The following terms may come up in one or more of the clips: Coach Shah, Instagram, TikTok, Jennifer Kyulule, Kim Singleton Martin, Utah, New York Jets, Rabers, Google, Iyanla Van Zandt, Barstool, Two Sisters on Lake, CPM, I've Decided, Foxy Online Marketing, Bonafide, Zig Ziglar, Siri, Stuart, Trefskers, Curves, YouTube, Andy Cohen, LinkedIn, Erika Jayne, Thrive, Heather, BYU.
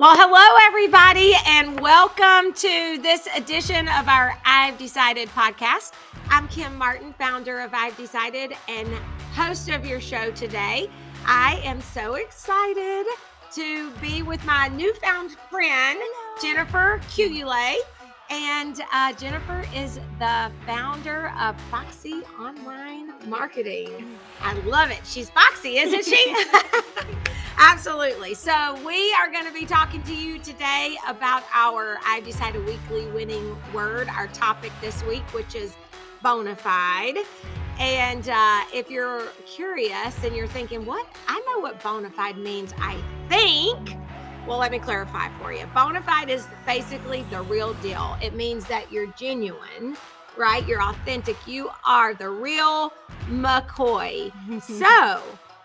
Well, hello, everybody, and welcome to this edition of our I've Decided podcast. I'm Kim Martin, founder of I've Decided and host of your show today. I am so excited to be with my newfound friend, Jennifer Kyulule. And Jennifer is the founder of Foxy Online Marketing. I love it. She's Foxy, isn't she? Absolutely. So we are going to be talking to you today about our I've Decided weekly winning word, our topic this week, which is bonafide. And if you're curious and you're thinking, what? I know what bonafide means, I think. Well, let me clarify for you. Bonafide is basically the real deal. It means that you're genuine, right? You're authentic. You are the real McCoy. So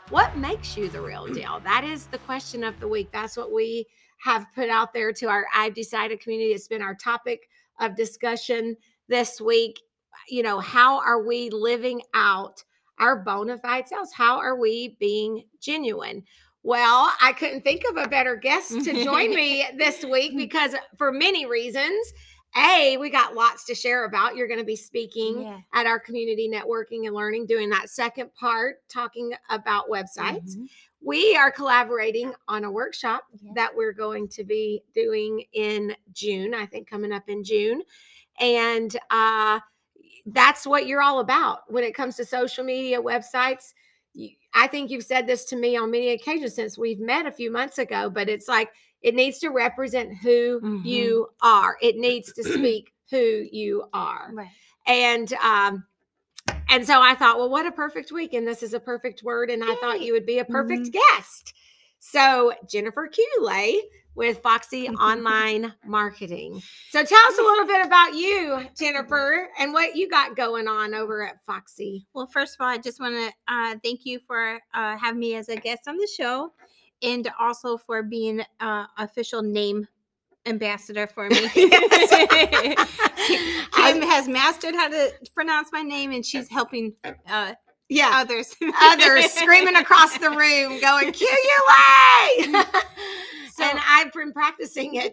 what makes you the real deal? That is the question of the week. That's what we have put out there to our I've Decided community. It's been our topic of discussion this week. You know, how are we living out our bona fide selves? How are we being genuine? Well, I couldn't think of a better guest to join me this week because for many reasons. A, we got lots to share about. You're going to be speaking at our community networking and learning, doing that second part, talking about websites. Mm-hmm. We are collaborating on a workshop that we're going to be doing in June, I think coming up in June. And that's what you're all about when it comes to social media, websites. I think you've said this to me on many occasions since we've met a few months ago, but it's like, it needs to represent who you are. It needs to speak who you are. Right. And so I thought, well, what a perfect week. And this is a perfect word. And I thought you would be a perfect guest. So Jennifer Kyulule with Foxy Online Marketing. So tell us a little bit about you, Jennifer, and what you got going on over at Foxy. Well, first of all, I just want to thank you for having me as a guest on the show. And also for being official name ambassador for me. Kim has mastered how to pronounce my name, and she's helping others screaming across the room, going Kyulule. So, and I've been practicing it.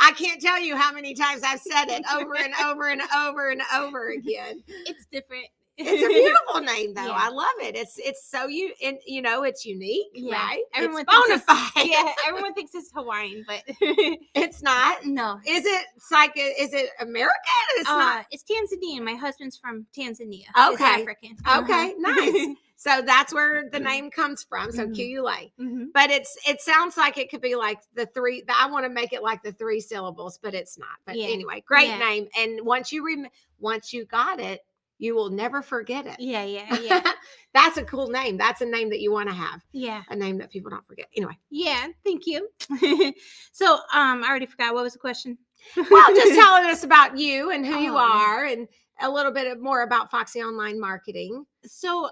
I can't tell you how many times I've said it over and over and over and over again. It's different. It's a beautiful name, though. Yeah. I love it. It's so you and you know it's unique, right? Everyone it's bonafide. Yeah, everyone thinks it's Hawaiian, but it's not. No, is it? It's like, is it American? It's not. It's Tanzanian. My husband's from Tanzania. Okay, he's African. Okay, nice. So that's where the name comes from. So Kyulule, but it sounds like it could be like the three. I want to make it like the three syllables, but it's not. But anyway, great name. And once you got it, you will never forget it. Yeah. That's a cool name. That's a name that you want to have. Yeah. A name that people don't forget. Anyway. Yeah. Thank you. So I already forgot. What was the question? Well, just telling us about you and who you are and a little bit more about Foxy Online Marketing. So,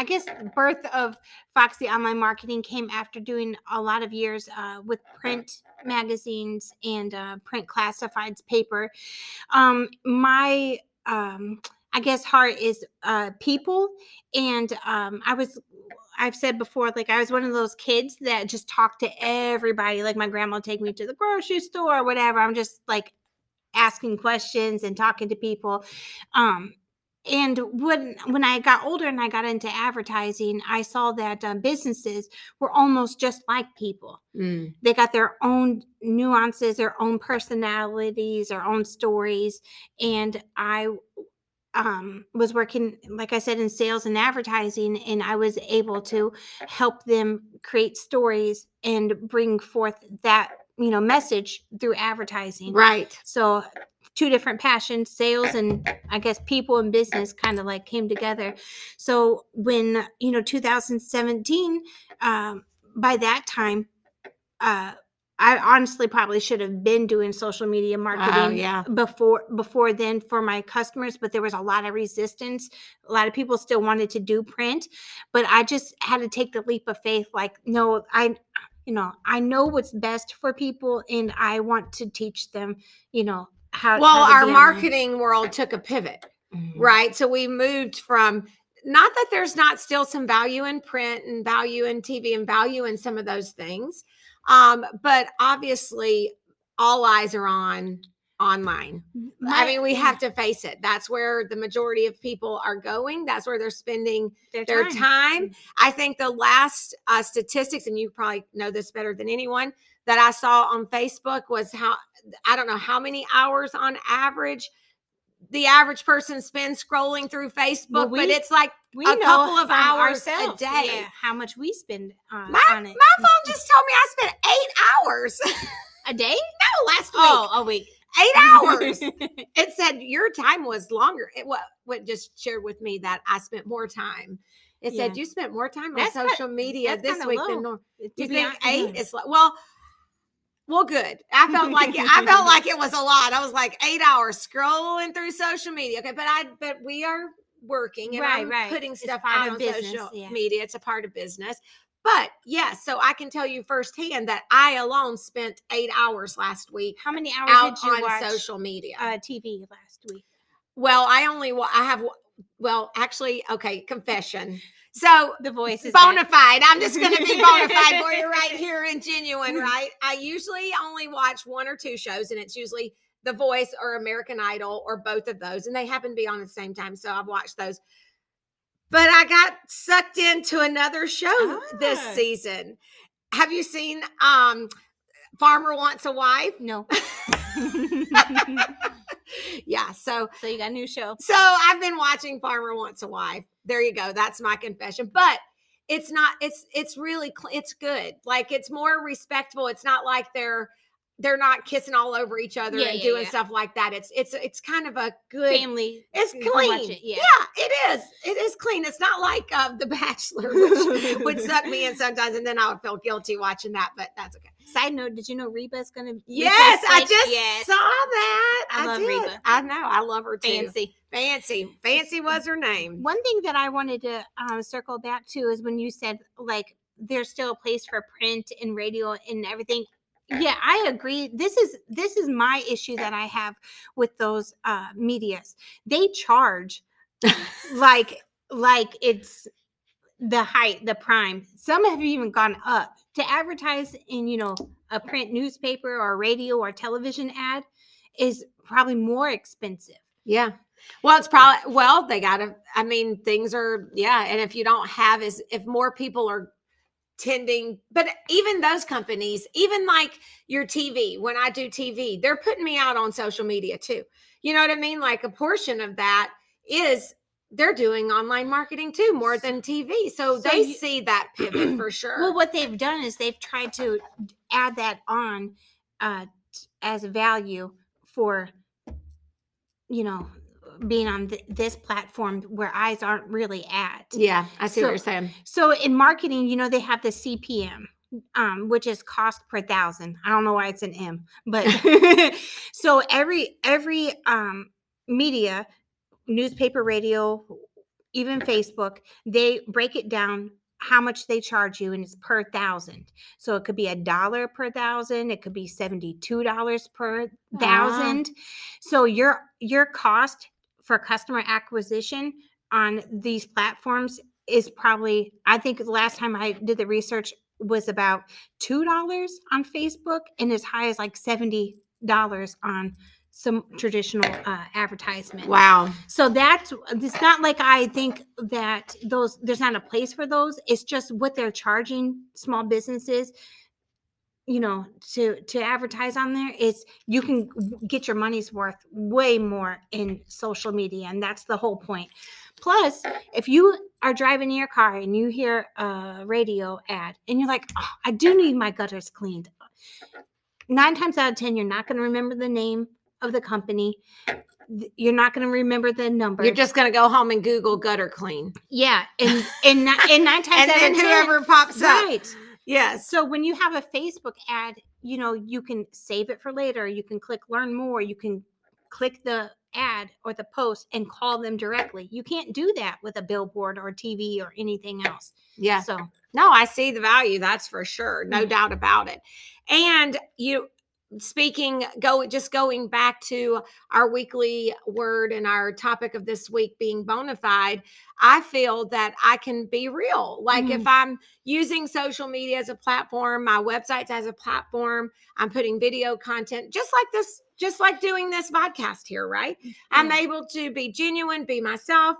I guess the birth of Foxy Online Marketing came after doing a lot of years with print magazines and print classifieds paper. My, I guess, heart is people. And I've said before, like I was one of those kids that just talked to everybody. Like my grandma would take me to the grocery store or whatever. I'm just like asking questions and talking to people. And when I got older and I got into advertising, I saw that businesses were almost just like people. Mm. They got their own nuances, their own personalities, their own stories. And I was working, like I said, in sales and advertising, and I was able to help them create stories and bring forth that, you know, message through advertising. Right. So two different passions, sales and I guess people and business kind of like came together. So when, 2017, by that time, I honestly probably should have been doing social media marketing before then for my customers, but there was a lot of resistance. A lot of people still wanted to do print, but I just had to take the leap of faith. Like, no, I know what's best for people and I want to teach them, how our marketing world took a pivot, right? So we moved from Not that there's not still some value in print and value in TV and value in some of those things. But obviously all eyes are on online. I mean, we have to face it. That's where the majority of people are going. That's where they're spending their time. I think the last statistics, and you probably know this better than anyone, that I saw on Facebook was how, I don't know how many hours on average the average person spends scrolling through Facebook, but it's like a couple of hours a day. Yeah, how much we spend on it. My phone just told me I spent 8 hours. A day? No, last week. Oh, a week. 8 hours. It said your time was longer. It just shared with me that I spent more time. It said you spent more time on social media this week than normal. You think 8 is like, well, good. I felt like it was a lot. I was like 8 hours scrolling through social media. Okay, but we are working and putting stuff out on social media. It's a part of business. But yes, so I can tell you firsthand that I alone spent 8 hours last week. How many hours did you watch social media? TV last week. Well, confession. So the voice is Bonafide. I'm just going to be Bonafide for you right here and genuine, right? I usually only watch one or two shows, and it's usually The Voice or American Idol or both of those. And they happen to be on at the same time. So I've watched those. But I got sucked into another show this season. Have you seen Farmer Wants a Wife? No. Yeah. So you got a new show. So I've been watching Farmer Wants a Wife. There you go. That's my confession. But it's not, it's really, it's good. Like, it's more respectful. It's not like they're not kissing all over each other and doing stuff like that. It's kind of a good family. It's clean. It is. It is clean. It's not like The Bachelor, which would suck me in sometimes, and then I would feel guilty watching that. But that's okay. Side note: did you know Reba's gonna? Yes, I just saw that. I love did. Reba. I know. I love her too. Fancy was her name. One thing that I wanted to circle back to is when you said like there's still a place for print and radio and everything. Yeah, I agree. This is my issue that I have with those medias. They charge like it's the height, the prime. Some have even gone up to advertise in, a print newspaper or radio or television ad is probably more expensive. Yeah. Well, it's probably, they gotta, things are, And if you don't have if more people are tending, but even those companies, even like your TV, when I do TV, they're putting me out on social media too. You know what I mean? Like a portion of that is they're doing online marketing too, more than TV. So they see that pivot for sure. Well, what they've done is they've tried to add that on as value for, being on this platform where eyes aren't really at. Yeah, I see what you're saying. So in marketing, they have the CPM, which is cost per thousand. I don't know why it's an M, but so every media, newspaper, radio, even Facebook, they break it down how much they charge you, and it's per thousand. So it could be $1 per thousand. It could be $72 per thousand. So your cost for customer acquisition on these platforms is probably, I think the last time I did the research was about $2 on Facebook and as high as like $70 on some traditional advertisement. Wow. So it's not like I think that there's not a place for those. It's just what they're charging small businesses, to advertise on there is you can get your money's worth way more in social media. And that's the whole point. Plus, if you are driving in your car and you hear a radio ad and you're like, oh, I do need my gutters cleaned. 9 times out of 10, you're not going to remember the name of the company. You're not going to remember the number. You're just going to go home and Google gutter clean. Yeah. And 9 times out of 10. And then whoever pops up. Right. Yes. So when you have a Facebook ad, you can save it for later. You can click learn more. You can click the ad or the post and call them directly. You can't do that with a billboard or TV or anything else. Yeah. So no, I see the value. That's for sure. No doubt about it. And Just going back to our weekly word and our topic of this week being bonafide, I feel that I can be real. Like if I'm using social media as a platform, my websites as a platform, I'm putting video content just like this, just like doing this podcast here, right? I'm able to be genuine, be myself,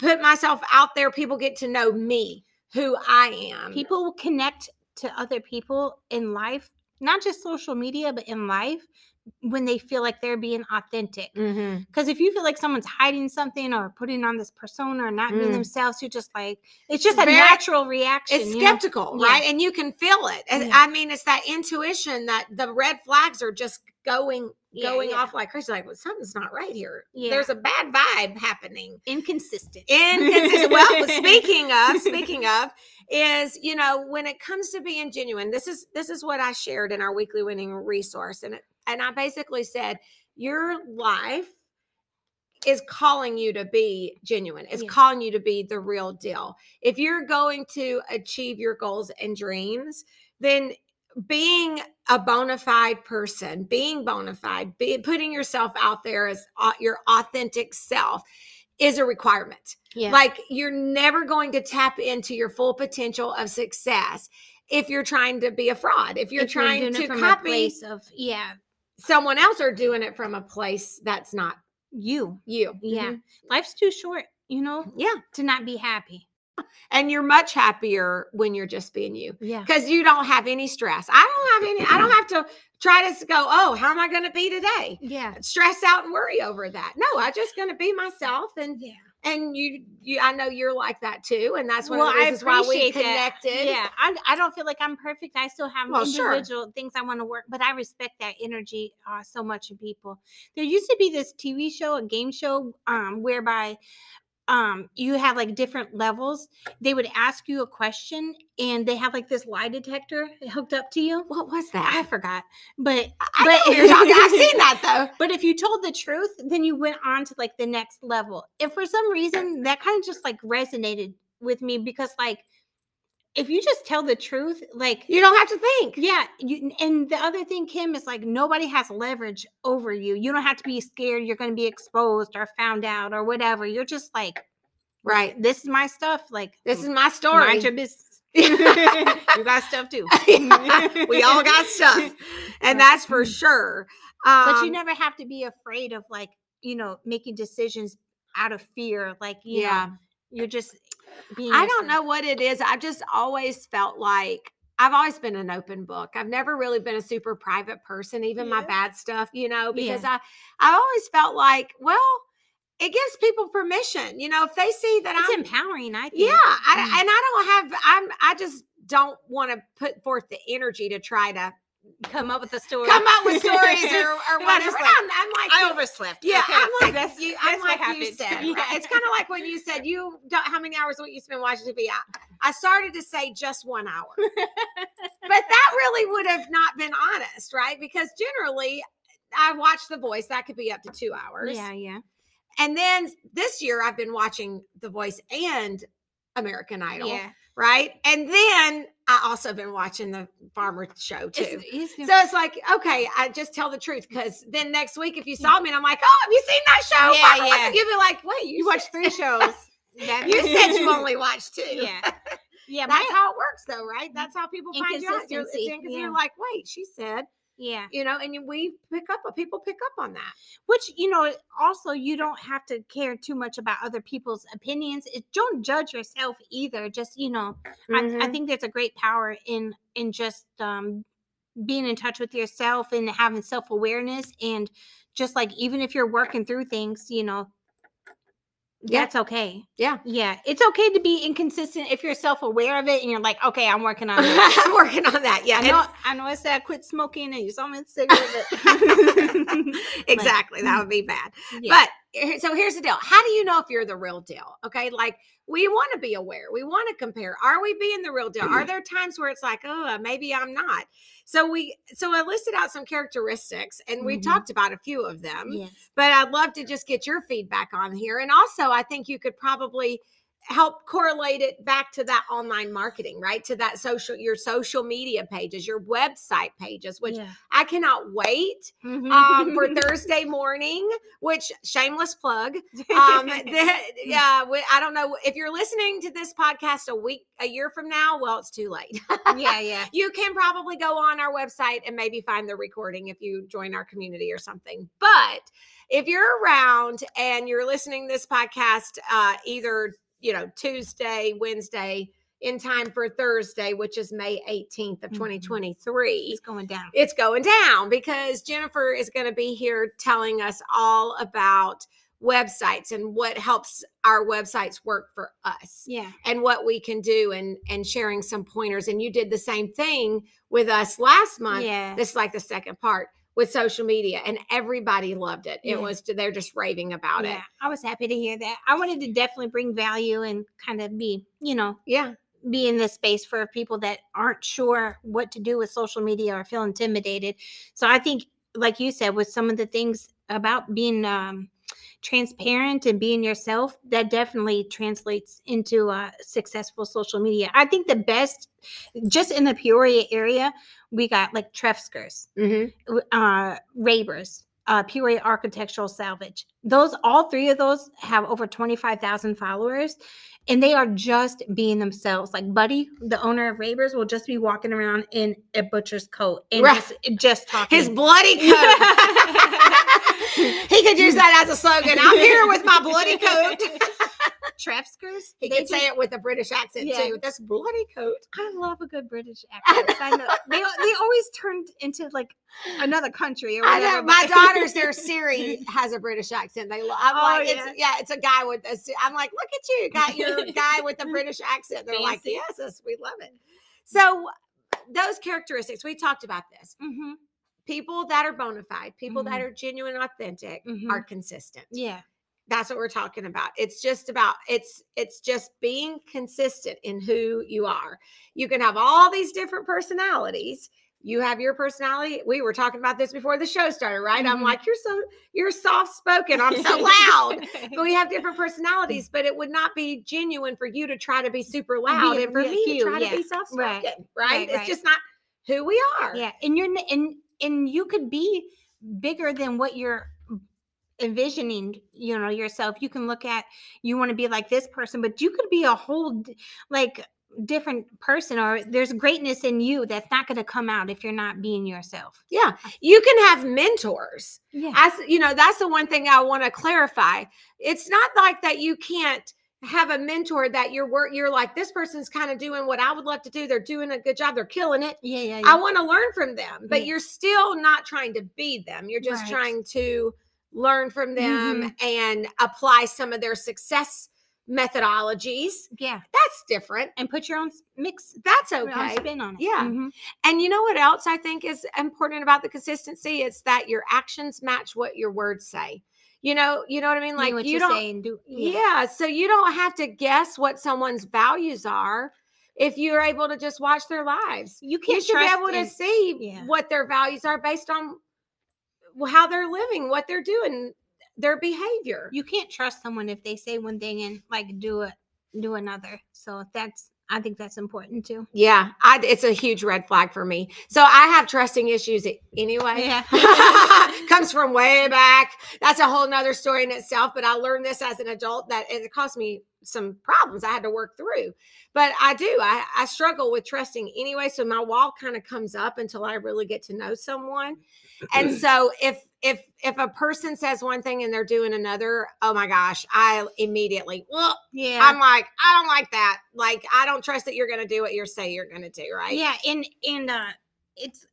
put myself out there. People get to know me, who I am. People will connect to other people in life, not just social media, but in life, when they feel like they're being authentic. Because if you feel like someone's hiding something or putting on this persona or not being themselves, you're just like, it's just a natural reaction. It's skeptical, right? And you can feel it. And I mean, it's that intuition that the red flags are just going off like crazy. Like, well, something's not right here. There's a bad vibe happening. Inconsistent. Well, speaking of is, you know, when it comes to being genuine, this is what I shared in our weekly winning resource. And I basically said, your life is calling you to be genuine. It's calling you to be the real deal. If you're going to achieve your goals and dreams, then being a bona fide person, being bona fide, putting yourself out there as your authentic self is a requirement. Like, you're never going to tap into your full potential of success if you're trying to be a fraud, if you're trying to copy someone else or doing it from a place that's not you. Life's too short, you know, to not be happy. And you're much happier when you're just being you, because you don't have any stress. I don't have to try to go, oh, how am I going to be today? Stress out and worry over that. No, I'm just going to be myself. And and you, I know you're like that too. And that's one of the reasons why we connected. I don't feel like I'm perfect. I still have individual things I want to work, but I respect that energy so much in people. There used to be this TV show, a game show, whereby you have like different levels. They would ask you a question and they have like this lie detector hooked up to you. What was that? I forgot. But know you're talking. I've seen that though. But if you told the truth, then you went on to like the next level. And for some reason that kind of just like resonated with me, because like, if you just tell the truth, like, you don't have to think. And the other thing, Kim, is like, nobody has leverage over you. You don't have to be scared you're going to be exposed or found out or whatever. You're just like, right, this is my stuff. Like, this is my story. Mind your business. You got stuff too. We all got stuff. And that's for sure. But you never have to be afraid of, like, you know, making decisions out of fear. Like, you know, you're just... I don't know what it is. I've just always felt like I've always been an open book. I've never really been a super private person, even my bad stuff, you know, because I always felt like, well, it gives people permission. You know, if they see that it's empowering, I think. I just don't want to put forth the energy to try to come up with stories or whatever. I'm like, I overslept. I'm like, that's you said. It's kind of like when you said, how many hours would you spend watching TV? I started to say just 1 hour, but that really would have not been honest, right? Because generally I watch The Voice. That could be up to 2 hours. And then this year I've been watching The Voice and American Idol. Right. And then I also been watching the farmer show too. So it's like, okay, I just tell the truth. Cause then next week, if you saw me and I'm like, oh, have you seen that show? You'd be like, wait, you watched 3 shows. You said you only watched 2. That's how it works though. Right. That's how people find you out. You're like, wait, she said, you know, and people pick up on that. Which, you know, also you don't have to care too much about other people's opinions. Don't judge yourself either. Just, you know, I think there's a great power in just being in touch with yourself and having self-awareness. And just like, even if you're working through things, you know, that's okay. It's okay to be inconsistent if you're self-aware of it and you're like, okay, I'm working on it. I'm working on that. I know I said I quit smoking and you saw me in a cigarette. Exactly. That would be bad. But so here's the deal. How do you know if you're the real deal? Okay. Like, we want to be aware. We want to compare. Are we being the real deal? Are there times where it's like, oh, maybe I'm not? So I listed out some characteristics and we talked about a few of them, but I'd love to just get your feedback on here. And also I think you could probably help correlate it back to that online marketing, right? To that your social media pages, your website pages, which I cannot wait for Thursday morning, which shameless plug. I don't know if you're listening to this podcast a year from now, well, it's too late. You can probably go on our website and maybe find the recording if you join our community or something. But if you're around and you're listening to this podcast, either Tuesday, Wednesday, in time for Thursday, which is May 18th of 2023. It's going down. It's going down because Jennifer is going to be here telling us all about websites and what helps our websites work for us. Yeah. And what we can do and sharing some pointers. And you did the same thing with us last month. Yeah. This is like the second part. With social media, and everybody loved it. It was, they're just raving about it. I was happy to hear that. I wanted to definitely bring value and kind of be, be in this space for people that aren't sure what to do with social media or feel intimidated. So I think, like you said, with some of the things about being transparent and being yourself, that definitely translates into successful social media. I think the best, just in the Peoria area, we got like Trefskers, Rabers, Peoria Architectural Salvage. Those, all three of those have over 25,000 followers, and they are just being themselves. Like Buddy, the owner of Rabers, will just be walking around in a butcher's coat and just talking. His bloody coat. He could use that as a slogan. I'm here with my bloody coat. Trefskers. He could say it with a British accent too. That's bloody coat. I love a good British accent. I know. They always turned into like another country or whatever. I know. My daughter's there. Siri has a British accent. It's a guy with a. I'm like, look at you, got your guy with a British accent. They're fancy. Like, yes, we love it. So those characteristics, we talked about this. Mm-hmm. People that are bona fide, people that are genuine, authentic, are consistent. Yeah. That's what we're talking about. It's just about, it's just being consistent in who you are. You can have all these different personalities. You have your personality. We were talking about this before the show started, right? Mm-hmm. I'm like, you're soft spoken. I'm so loud. But we have different personalities, but it would not be genuine for you to try to be super loud and for me to try to be soft spoken, right? It's just not who we are. Yeah. And you're And you could be bigger than what you're envisioning, yourself. You can look at, you want to be like this person, but you could be a whole, different person, or there's greatness in you that's not going to come out if you're not being yourself. Yeah. You can have mentors. Yeah. That's the one thing I want to clarify. It's not like that you can't have a mentor that you're like, this person's kind of doing what I would love to do. They're doing a good job. They're killing it. Yeah. I want to learn from them, but you're still not trying to be them. You're just trying to learn from them and apply some of their success methodologies. Yeah. That's different. And put your own mix. That's okay. Put your own spin on it. Yeah. Mm-hmm. And you know what else I think is important about the consistency? It's that your actions match what your words say. You know what I mean? Like you don't say and do. Yeah. So you don't have to guess what someone's values are if you're able to just watch their lives. You should be able to see what their values are based on how they're living, what they're doing, their behavior. You can't trust someone if they say one thing and do another. So I think that's important too. Yeah. It's a huge red flag for me. So I have trusting issues anyway. Yeah. Comes from way back. That's a whole nother story in itself. But I learned this as an adult that it caused me some problems I had to work through. But I do. I struggle with trusting anyway. So my wall kind of comes up until I really get to know someone. And so if a person says one thing and they're doing another, oh my gosh, I immediately, I'm like, I don't like that. Like, I don't trust that you're going to do what you say you're going to do. Right. Yeah. And it's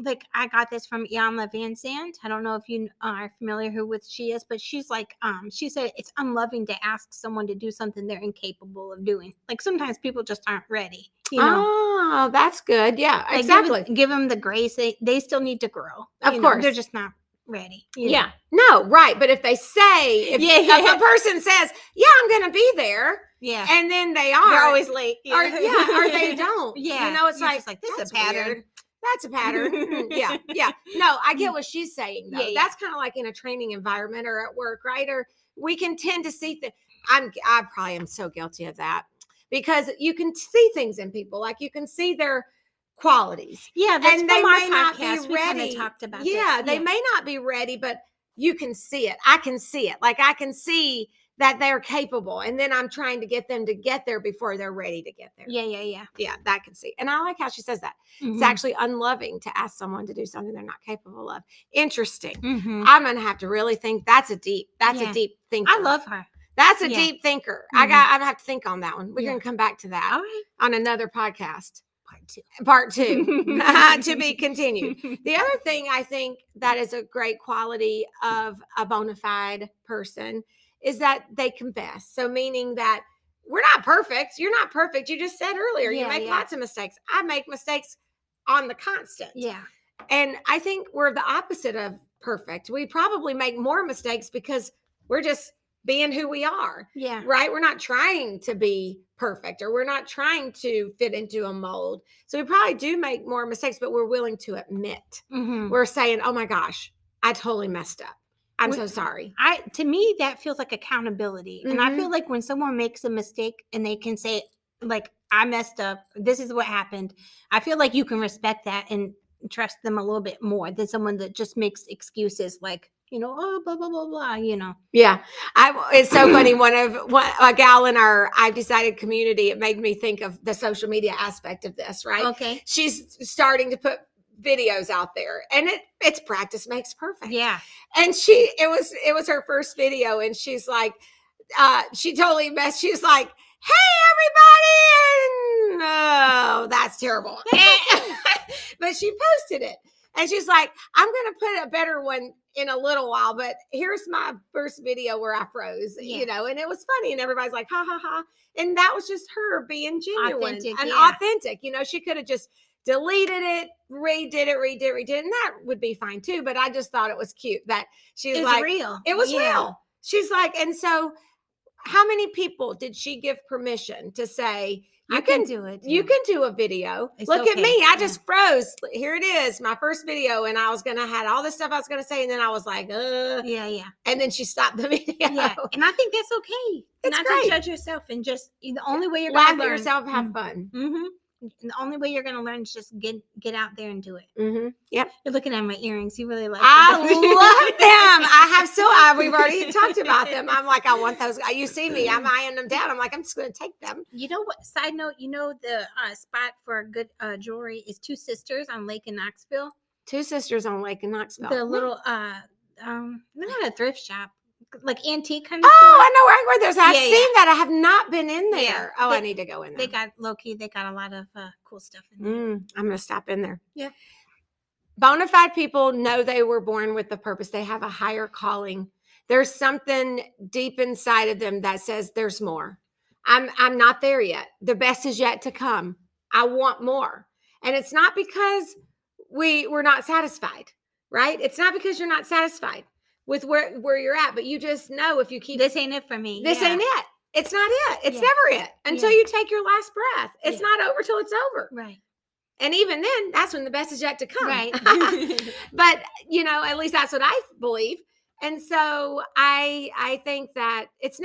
like, I got this from Iyanla Van Zandt. I don't know if you are familiar with who she is, but she's like, she said, it's unloving to ask someone to do something they're incapable of doing. Like sometimes people just aren't ready. Oh, that's good. Yeah, like exactly. Give them the grace. They still need to grow. Of course. They're just not ready. No, right. But if they say, if a person says, I'm going to be there. Yeah. And then they are. They're always late. Or they don't. Yeah. It's like this is a pattern. Weird. That's a pattern. Yeah. No, I get what she's saying, though. Yeah. That's kind of like in a training environment or at work, right? Or we can tend to see I probably am so guilty of that, because you can see things in people, like you can see their qualities. Yeah, that's from our podcast. We kind of talked about that. Yeah, they may not be ready, but you can see it. I can see it. Like I can see that they're capable, and then I'm trying to get them to get there before they're ready to get there. Yeah, that can see. And I like how she says that. Mm-hmm. It's actually unloving to ask someone to do something they're not capable of. Interesting. Mm-hmm. I'm going to have to really think. That's a deep thinker. I love her. That's a deep thinker. Mm-hmm. I'm going to have to think on that one. We're going to come back to that on another podcast. Part two to be continued. The other thing I think that is a great quality of a bona fide person is that they confess. So meaning that we're not perfect. You're not perfect. You just said earlier, you make lots of mistakes. I make mistakes on the constant. Yeah. And I think we're the opposite of perfect. We probably make more mistakes because we're just being who we are. Yeah. Right. We're not trying to be perfect, or we're not trying to fit into a mold. So we probably do make more mistakes, but we're willing to admit. Mm-hmm. We're saying, oh my gosh, I totally messed up. I'm so sorry. To me, that feels like accountability. Mm-hmm. And I feel like when someone makes a mistake and they can say, like, I messed up, this is what happened, I feel like you can respect that and trust them a little bit more than someone that just makes excuses like, you know, oh, blah, blah, blah, blah, you know. Yeah. It's so funny. A gal in our I've Decided community, it made me think of the social media aspect of this, right? Okay. She's starting to put videos out there, and it's practice makes perfect. Yeah. And it was her first video, and she's like, she totally messed. She was like, hey, everybody. And oh, that's terrible. But she posted it. And she's like, I'm going to put a better one in a little while, but here's my first video where I froze, you know, and it was funny, and everybody's like, ha, ha, ha. And that was just her being genuine authentic. You know, she could have just deleted it, redid it, and that would be fine too. But I just thought it was cute that she's like, real. It was real. She's like, and so how many people did she give permission to say, I can do it. You can do a video. It's Look at me. I just froze. Here it is, my first video. And I was going to had all this stuff I was going to say. And then I was like, Yeah. And then she stopped the video. Yeah. And I think that's okay. It's not great to judge yourself, and just the only way you're going to learn. Laugh at yourself, have fun. Mm-hmm. The only way you're going to learn is just get out there and do it. Mm-hmm. Yep. You're looking at my earrings. You really like them. I love them. We've already talked about them. I'm like, I want those. You see me. I'm eyeing them down. I'm like, I'm just going to take them. You know what? Side note, you know the spot for good jewelry is Two Sisters on Lake in Knoxville. Two Sisters on Lake in Knoxville. The little, not a thrift shop. Like antique kind of stuff. I know where there's. I've seen that. I have not been in there. Yeah. Oh, I need to go in there. They got low-key. They got a lot of cool stuff in there. I'm going to stop in there. Yeah. Bonafide people know they were born with the purpose. They have a higher calling. There's something deep inside of them that says there's more. I'm not there yet. The best is yet to come. I want more. And it's not because we're not satisfied, right? It's not because you're not satisfied with where you're at, but you just know if you keep this ain't it for me. This ain't it. It's not it. It's never it until you take your last breath. It's not over till it's over. Right. And even then, that's when the best is yet to come. Right. But you know, at least that's what I believe. And so I think that it's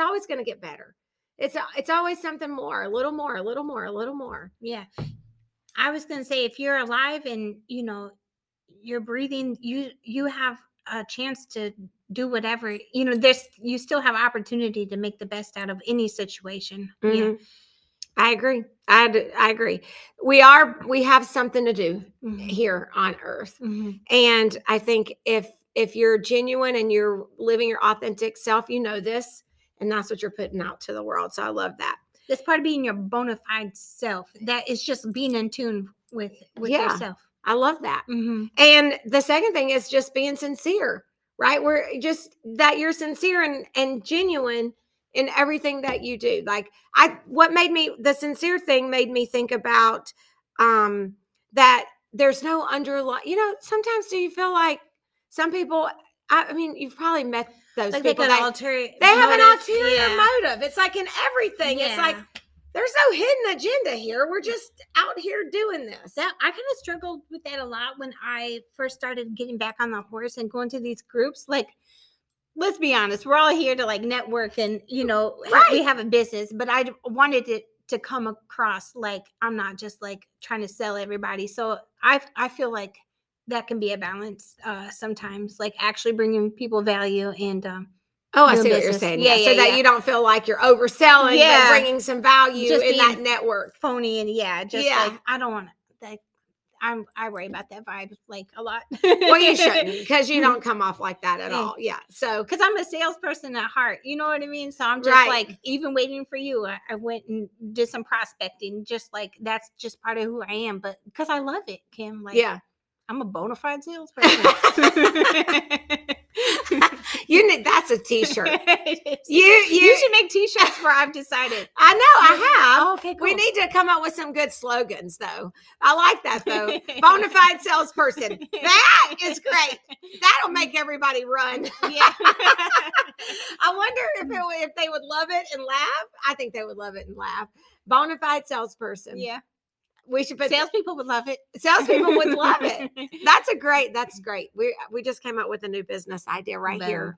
always going to get better. It's always something more, a little more, a little more, a little more. Yeah. I was going to say, if you're alive and you know you're breathing, you have a chance to do whatever, you know, you still have opportunity to make the best out of any situation. Mm-hmm. Yeah. I agree. I agree. We have something to do here on earth. Mm-hmm. And I think if you're genuine and you're living your authentic self, you know this, and that's what you're putting out to the world. So I love that. That's part of being your bona fide self. That is just being in tune with yourself. I love that. Mm-hmm. And the second thing is just being sincere, right? That you're sincere and genuine in everything that you do. Like the sincere thing made me think about that there's no underlying, you know, sometimes do you feel like some people, I mean, you've probably met those people they have an ulterior motive. It's like in everything. Yeah. It's like, there's no hidden agenda here. We're just out here doing this. I kind of struggled with that a lot when I first started getting back on the horse and going to these groups. Like, let's be honest, we're all here to like network and, you know, right. We have a business, but I wanted it to come across like I'm not just like trying to sell everybody. So I feel like that can be a balance sometimes, like actually bringing people value and oh, I see business. What you're saying. Yeah, yeah, so that you don't feel like you're overselling, but bringing some value just in that network. Phony and like I don't want to. Like, I worry about that vibe like a lot. Well, you shouldn't, because you don't come off like that at all. Yeah. So because I'm a salesperson at heart, you know what I mean. So I'm just like even waiting for you. I went and did some prospecting, just like that's just part of who I am. But because I love it, Kim. Like, I'm a bona fide salesperson. You need, that's a t-shirt. You should make t-shirts for I've Decided. I know, I have. Oh, okay, cool. We need to come up with some good slogans though. I like that though. Bonafide salesperson. That is great. That'll make everybody run. Yeah. I wonder if they would love it and laugh. I think they would love it and laugh. Bonafide salesperson. Yeah. We should put salespeople would love it. Salespeople would love it. That's great. We just came up with a new business idea right here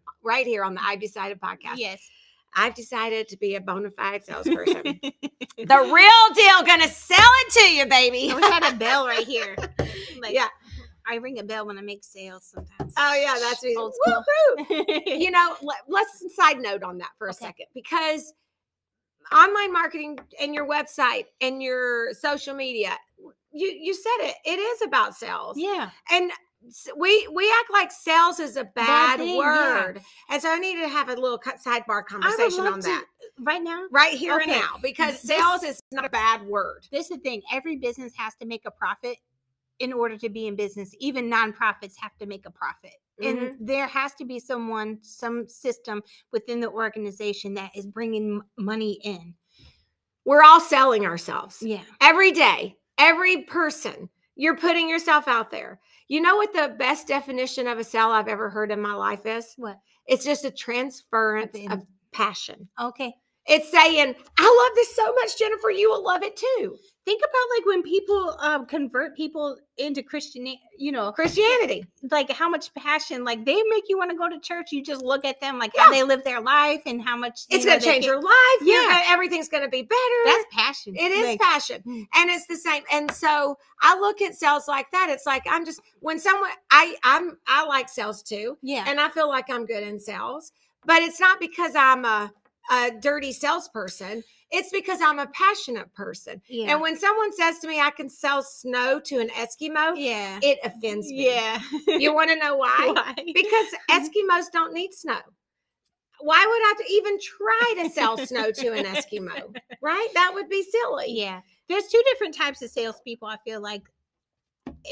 on the I've Decided podcast. Yes. I've decided to be a bona fide salesperson. The real deal. Gonna sell it to you, baby. I wish I had a bell right here. Like, I ring a bell when I make sales sometimes. Oh yeah, that's old school. You know, let's side note on that for a second, because online marketing and your website and your social media, you said it is about sales. Yeah. And we act like sales is a bad word. Yeah. And so I need to have a little sidebar conversation on that. Right here and now, because sales is not a bad word. This is the thing. Every business has to make a profit in order to be in business. Even nonprofits have to make a profit. And there has to be some system within the organization that is bringing money in. We're all selling ourselves. Yeah. Every day, every person, you're putting yourself out there. You know what the best definition of a sell I've ever heard in my life is? What? It's just a transference of passion. Okay. It's saying, I love this so much, Jennifer, you will love it too. Think about like when people convert people into Christianity, like how much passion, like they make you want to go to church. You just look at them like how they live their life and how much it's going to change your life. Yeah. Everything's going to be better. That's passion. It is passion. And it's the same. And so I look at sales like that. It's like, I'm just, when someone, I like sales too. Yeah. And I feel like I'm good in sales, but it's not because I'm a dirty salesperson. It's because I'm a passionate person. Yeah. And when someone says to me, I can sell snow to an Eskimo, it offends me. Yeah. You want to know why? Because Eskimos don't need snow. Why would I have to even try to sell snow to an Eskimo? Right? That would be silly. Yeah. There's two different types of salespeople, I feel like.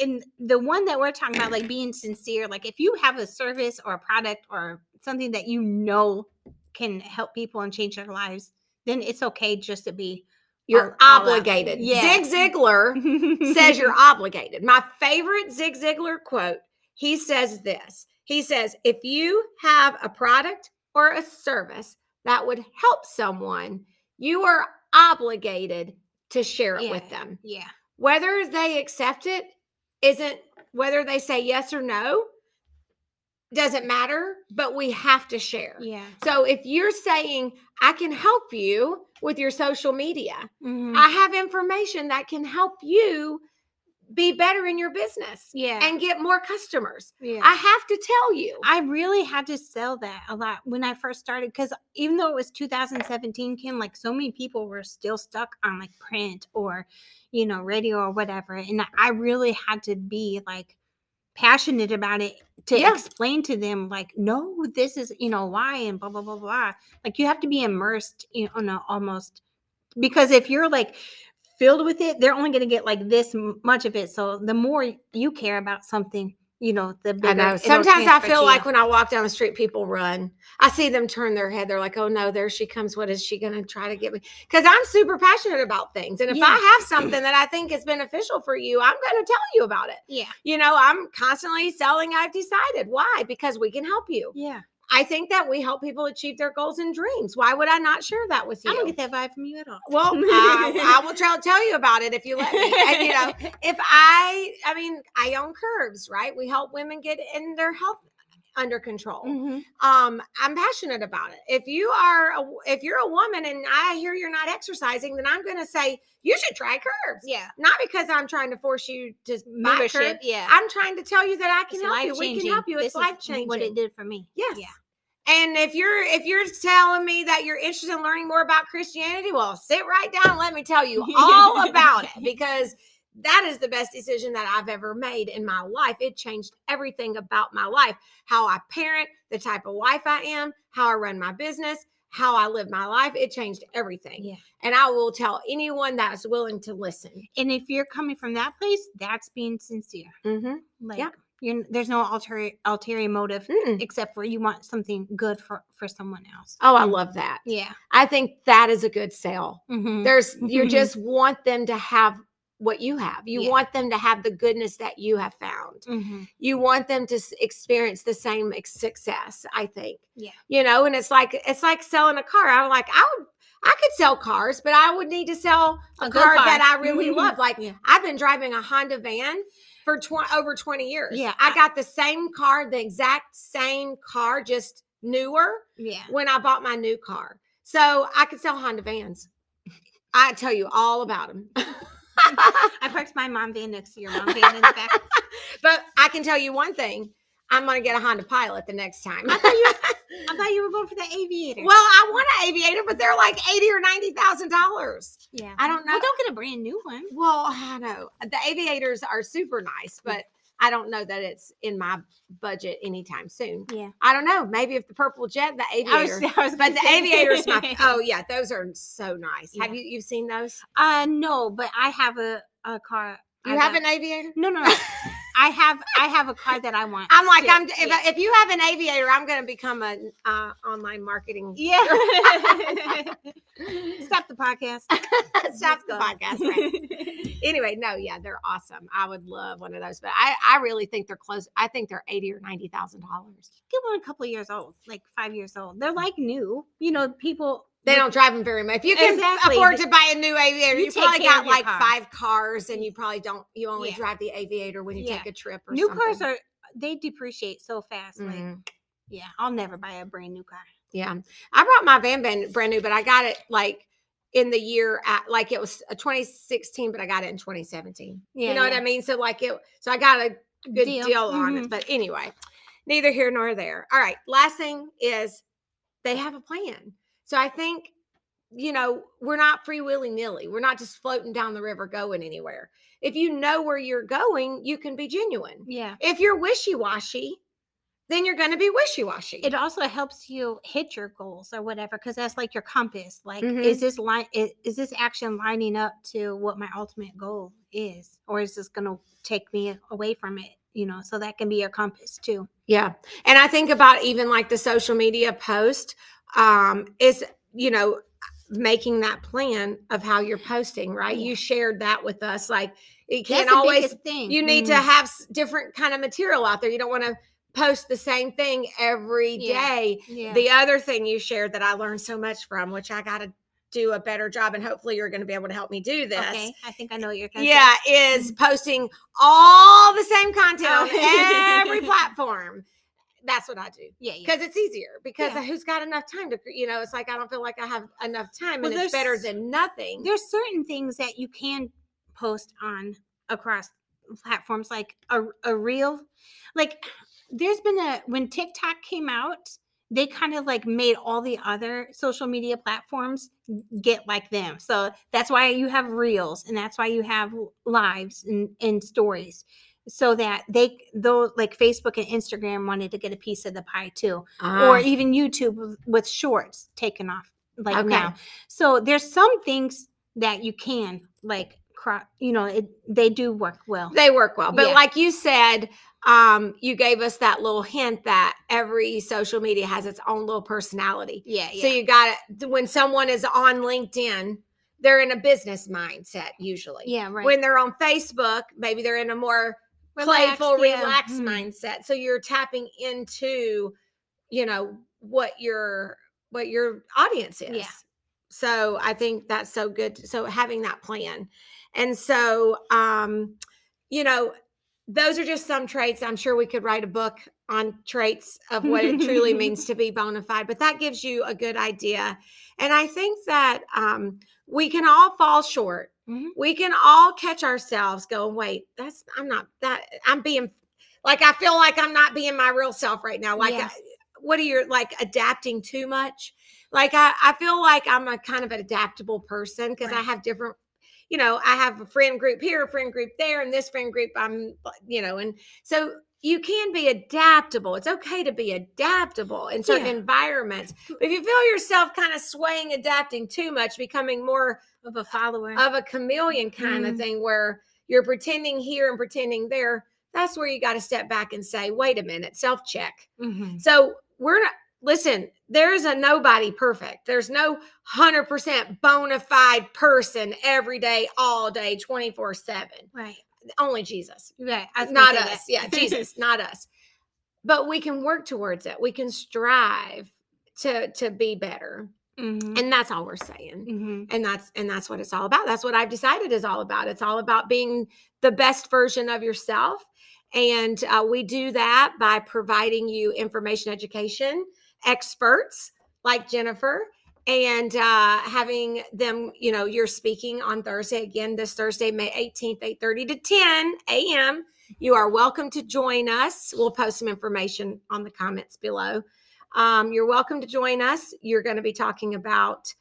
And the one that we're talking about, like being sincere, like if you have a service or a product or something that you know can help people and change their lives, then it's okay just to be. You're obligated. Yeah. Zig Ziglar says you're obligated. My favorite Zig Ziglar quote, he says this. He says, if you have a product or a service that would help someone, you are obligated to share it with them. Yeah. Whether they accept it isn't, whether they say yes or no, doesn't matter, but we have to share. Yeah. So if you're saying, I can help you with your social media, I have information that can help you be better in your business and get more customers. Yeah. I have to tell you. I really had to sell that a lot when I first started, because even though it was 2017, Kim, like so many people were still stuck on like print or, you know, radio or whatever. And I really had to be like passionate about it to explain to them like, no, this is, you know, why and blah, blah, blah, blah. Like you have to be immersed, you know, almost, because if you're like filled with it, they're only going to get like this much of it. So the more you care about something, you know, the bigger. I know. Sometimes I feel like when I walk down the street, people run. I see them turn their head. They're like, oh no, there she comes. What is she going to try to get me? Because I'm super passionate about things. And if I have something that I think is beneficial for you, I'm going to tell you about it. Yeah. You know, I'm constantly selling I've Decided. Why? Because we can help you. Yeah. I think that we help people achieve their goals and dreams. Why would I not share that with you? I don't get that vibe from you at all. Well, I will tell you about it if you let me. And, you know, if I mean, I own Curves, right? We help women get in their health under control. Mm-hmm. I'm passionate about it. If you're a woman and I hear you're not exercising, then I'm going to say, you should try Curves. Yeah. Not because I'm trying to force you to buy Curves. Yeah. I'm trying to tell you that I can help you. We can help you. It's life-changing. What it did for me. Yes. Yeah. And if you're telling me that you're interested in learning more about Christianity, well, sit right down and let me tell you all about it, because that is the best decision that I've ever made in my life. It changed everything about my life, how I parent, the type of wife I am, how I run my business, how I live my life. It changed everything. Yeah. And I will tell anyone that's willing to listen. And if you're coming from that place, that's being sincere. Mm-hmm. Yeah. There's no ulterior motive except for you want something good for someone else. Oh, I love that. Yeah. I think that is a good sale. Mm-hmm. You just want them to have what you have. You want them to have the goodness that you have found. Mm-hmm. You want them to experience the same success, I think. Yeah. You know, and it's like selling a car. I'm like, I could sell cars, but I would need to sell a car that I really love. Like I've been driving a Honda van for over 20 years. Yeah. I got the same car, the exact same car, just newer when I bought my new car. So I could sell Honda vans. I tell you all about them. I parked my mom van next to your mom van in the back. But I can tell you one thing. I'm going to get a Honda Pilot the next time. I thought you were going for the Aviator. Well, I want an Aviator, but they're like $80,000 or $90,000. Yeah. I don't know. Well, don't get a brand new one. Well, I know. The Aviators are super nice, but I don't know that it's in my budget anytime soon. Yeah. I don't know. Maybe if the Purple Jet, the Aviator. But the Aviator's my those are so nice. Yeah. Have you've seen those? No, but I have a car. You have an Aviator? No. I have a car that I want. I'm like, if you have an Aviator, I'm going to become an online marketing. Yeah. Stop the podcast. Stop the podcast. Right? Anyway, they're awesome. I would love one of those, but I really think they're close. I think they're $80,000 or $90,000. Get one a couple of years old, like 5 years old. They're like new. You know, people. They don't drive them very much. You can afford to buy a new Aviator. You probably got like car. 5 cars, and you probably don't. You only drive the Aviator when you take a trip or something. New cars they depreciate so fast. Mm-hmm. I'll never buy a brand new car. Yeah, I brought my van brand new, but I got it like in the year like it was 2016, but I got it in 2017. Yeah, you know what I mean. So like it, so I got a good deal on it. But anyway, neither here nor there. All right, last thing is they have a plan. So I think, we're not free willy-nilly. We're not just floating down the river going anywhere. If you know where you're going, you can be genuine. Yeah. If you're wishy-washy, then you're going to be wishy-washy. It also helps you hit your goals or whatever, because that's like your compass. Like, is this action lining up to what my ultimate goal is? Or is this going to take me away from it? So that can be your compass too. Yeah. And I think about even like the social media post, is, making that plan of how you're posting, right? Yeah. You shared that with us. Like it can't always, you need to have different kind of material out there. You don't want to post the same thing every day. Yeah. The other thing you shared that I learned so much from, which I got to do a better job, and hopefully you're going to be able to help me do this. Okay, I think I know what you're going to say. Yeah, is posting all the same content on every platform. That's what I do. Yeah, because it's easier. Because who's got enough time to, it's like I don't feel like I have enough time, and it's better than nothing. There's certain things that you can post on across platforms, like a reel. Like there's been when TikTok came out, they kind of like made all the other social media platforms get like them. So that's why you have reels, and that's why you have lives and stories, so that though like Facebook and Instagram wanted to get a piece of the pie too, or even YouTube with shorts taken off like now. So there's some things that you can like, they do work well. They work well. But like you said, you gave us that little hint that every social media has its own little personality. Yeah. So you got it. When someone is on LinkedIn, they're in a business mindset usually. Yeah, right. When they're on Facebook, maybe they're in a more relaxed mindset. So you're tapping into, what your audience is. Yeah. So I think that's so good. So having that plan. And so, those are just some traits. I'm sure we could write a book on traits of what it truly means to be bona fide, but that gives you a good idea. And I think that we can all fall short. Mm-hmm. We can all catch ourselves going, wait, I feel like I'm not being my real self right now. Like, yes. Adapting too much? Like, I feel like I'm a kind of an adaptable person because I have different, I have a friend group here, a friend group there, and this friend group and so you can be adaptable. It's okay to be adaptable in certain environments. But if you feel yourself kind of swaying, adapting too much, becoming more of a follower, of a chameleon kind of thing where you're pretending here and pretending there, that's where you got to step back and say, wait a minute, self-check. Mm-hmm. So listen, there's a nobody perfect. There's no 100% bona fide person every day, all day, 24/7. Right. Only Jesus. Right. Not us. Yeah, Jesus, not us. But we can work towards it. We can strive to be better. Mm-hmm. And that's all we're saying. Mm-hmm. And that's what it's all about. That's what I've decided is all about. It's all about being the best version of yourself. And we do that by providing you information, education, experts like Jennifer, and having them, you're speaking on Thursday, again, this Thursday, May 18th, 8:30 to 10 a.m. You are welcome to join us. We'll post some information on the comments below. You're welcome to join us. You're going to be talking about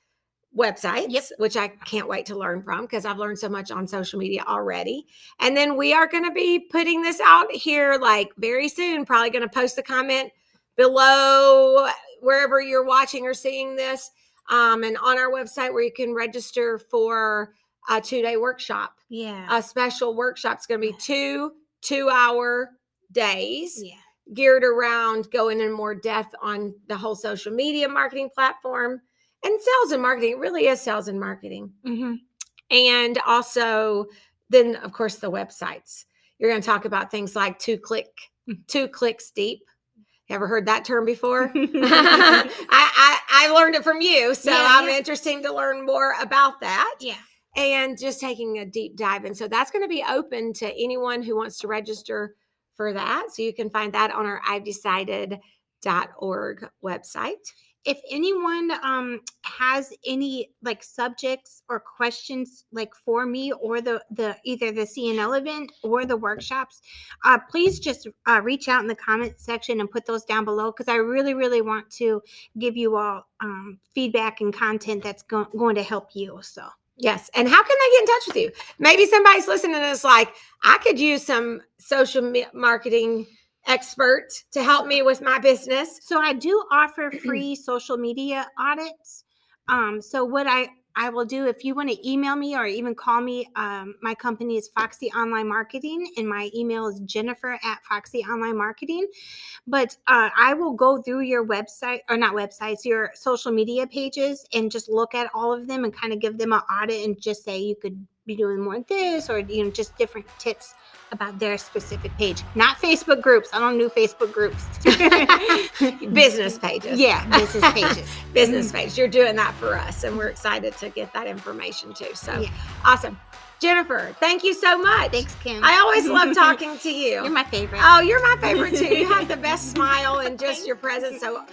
websites, which I can't wait to learn from because I've learned so much on social media already. And then we are going to be putting this out here like very soon, probably going to post the comment below wherever you're watching or seeing this. And on our website where you can register for a 2-day workshop. Yeah. A special workshop. It's going to be two 2-hour days. Yeah. Geared around going in more depth on the whole social media marketing platform and sales and marketing. It really is sales and marketing. Mm-hmm. And also then, of course, the websites. You're going to talk about things like 2 clicks deep. Ever heard that term before? I learned it from you. So I'm interested to learn more about that. Yeah. And just taking a deep dive. And so that's going to be open to anyone who wants to register for that. So you can find that on our I'veDecided.org website. If anyone has any like subjects or questions like for me or the either the CNL event or the workshops, please just reach out in the comment section and put those down below because I really, really want to give you all feedback and content that's going to help you. So. Yes. And how can they get in touch with you? Maybe somebody's listening and it's like, I could use some social marketing expert to help me with my business. So I do offer free social media audits. So what I will do, if you want to email me or even call me, my company is Foxy Online Marketing, and my email is Jennifer@FoxyOnlineMarketing. But I will go through your social media pages and just look at all of them and kind of give them an audit and just say you could be doing more of this or just different tips about their specific page. Not Facebook groups. I don't do Facebook groups. Business pages. Yeah, business pages. Business page. You're doing that for us, and we're excited to get that information too. So awesome. Jennifer, thank you so much. Thanks, Kim. I always love talking to you. You're my favorite. Oh, you're my favorite too. You have the best smile and just your presence so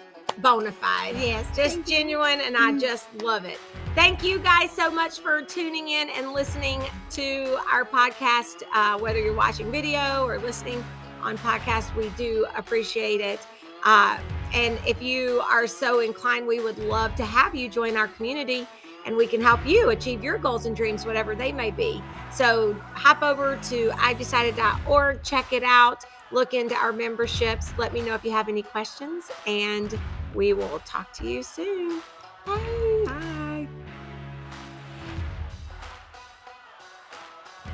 bona fide. Yes. Just genuine, and I just love it. Thank you guys so much for tuning in and listening to our podcast, whether you're watching video or listening on podcast. We do appreciate it. And if you are so inclined, we would love to have you join our community and we can help you achieve your goals and dreams, whatever they may be. So hop over to I'veDecided.org, check it out, look into our memberships. Let me know if you have any questions and we will talk to you soon. Bye.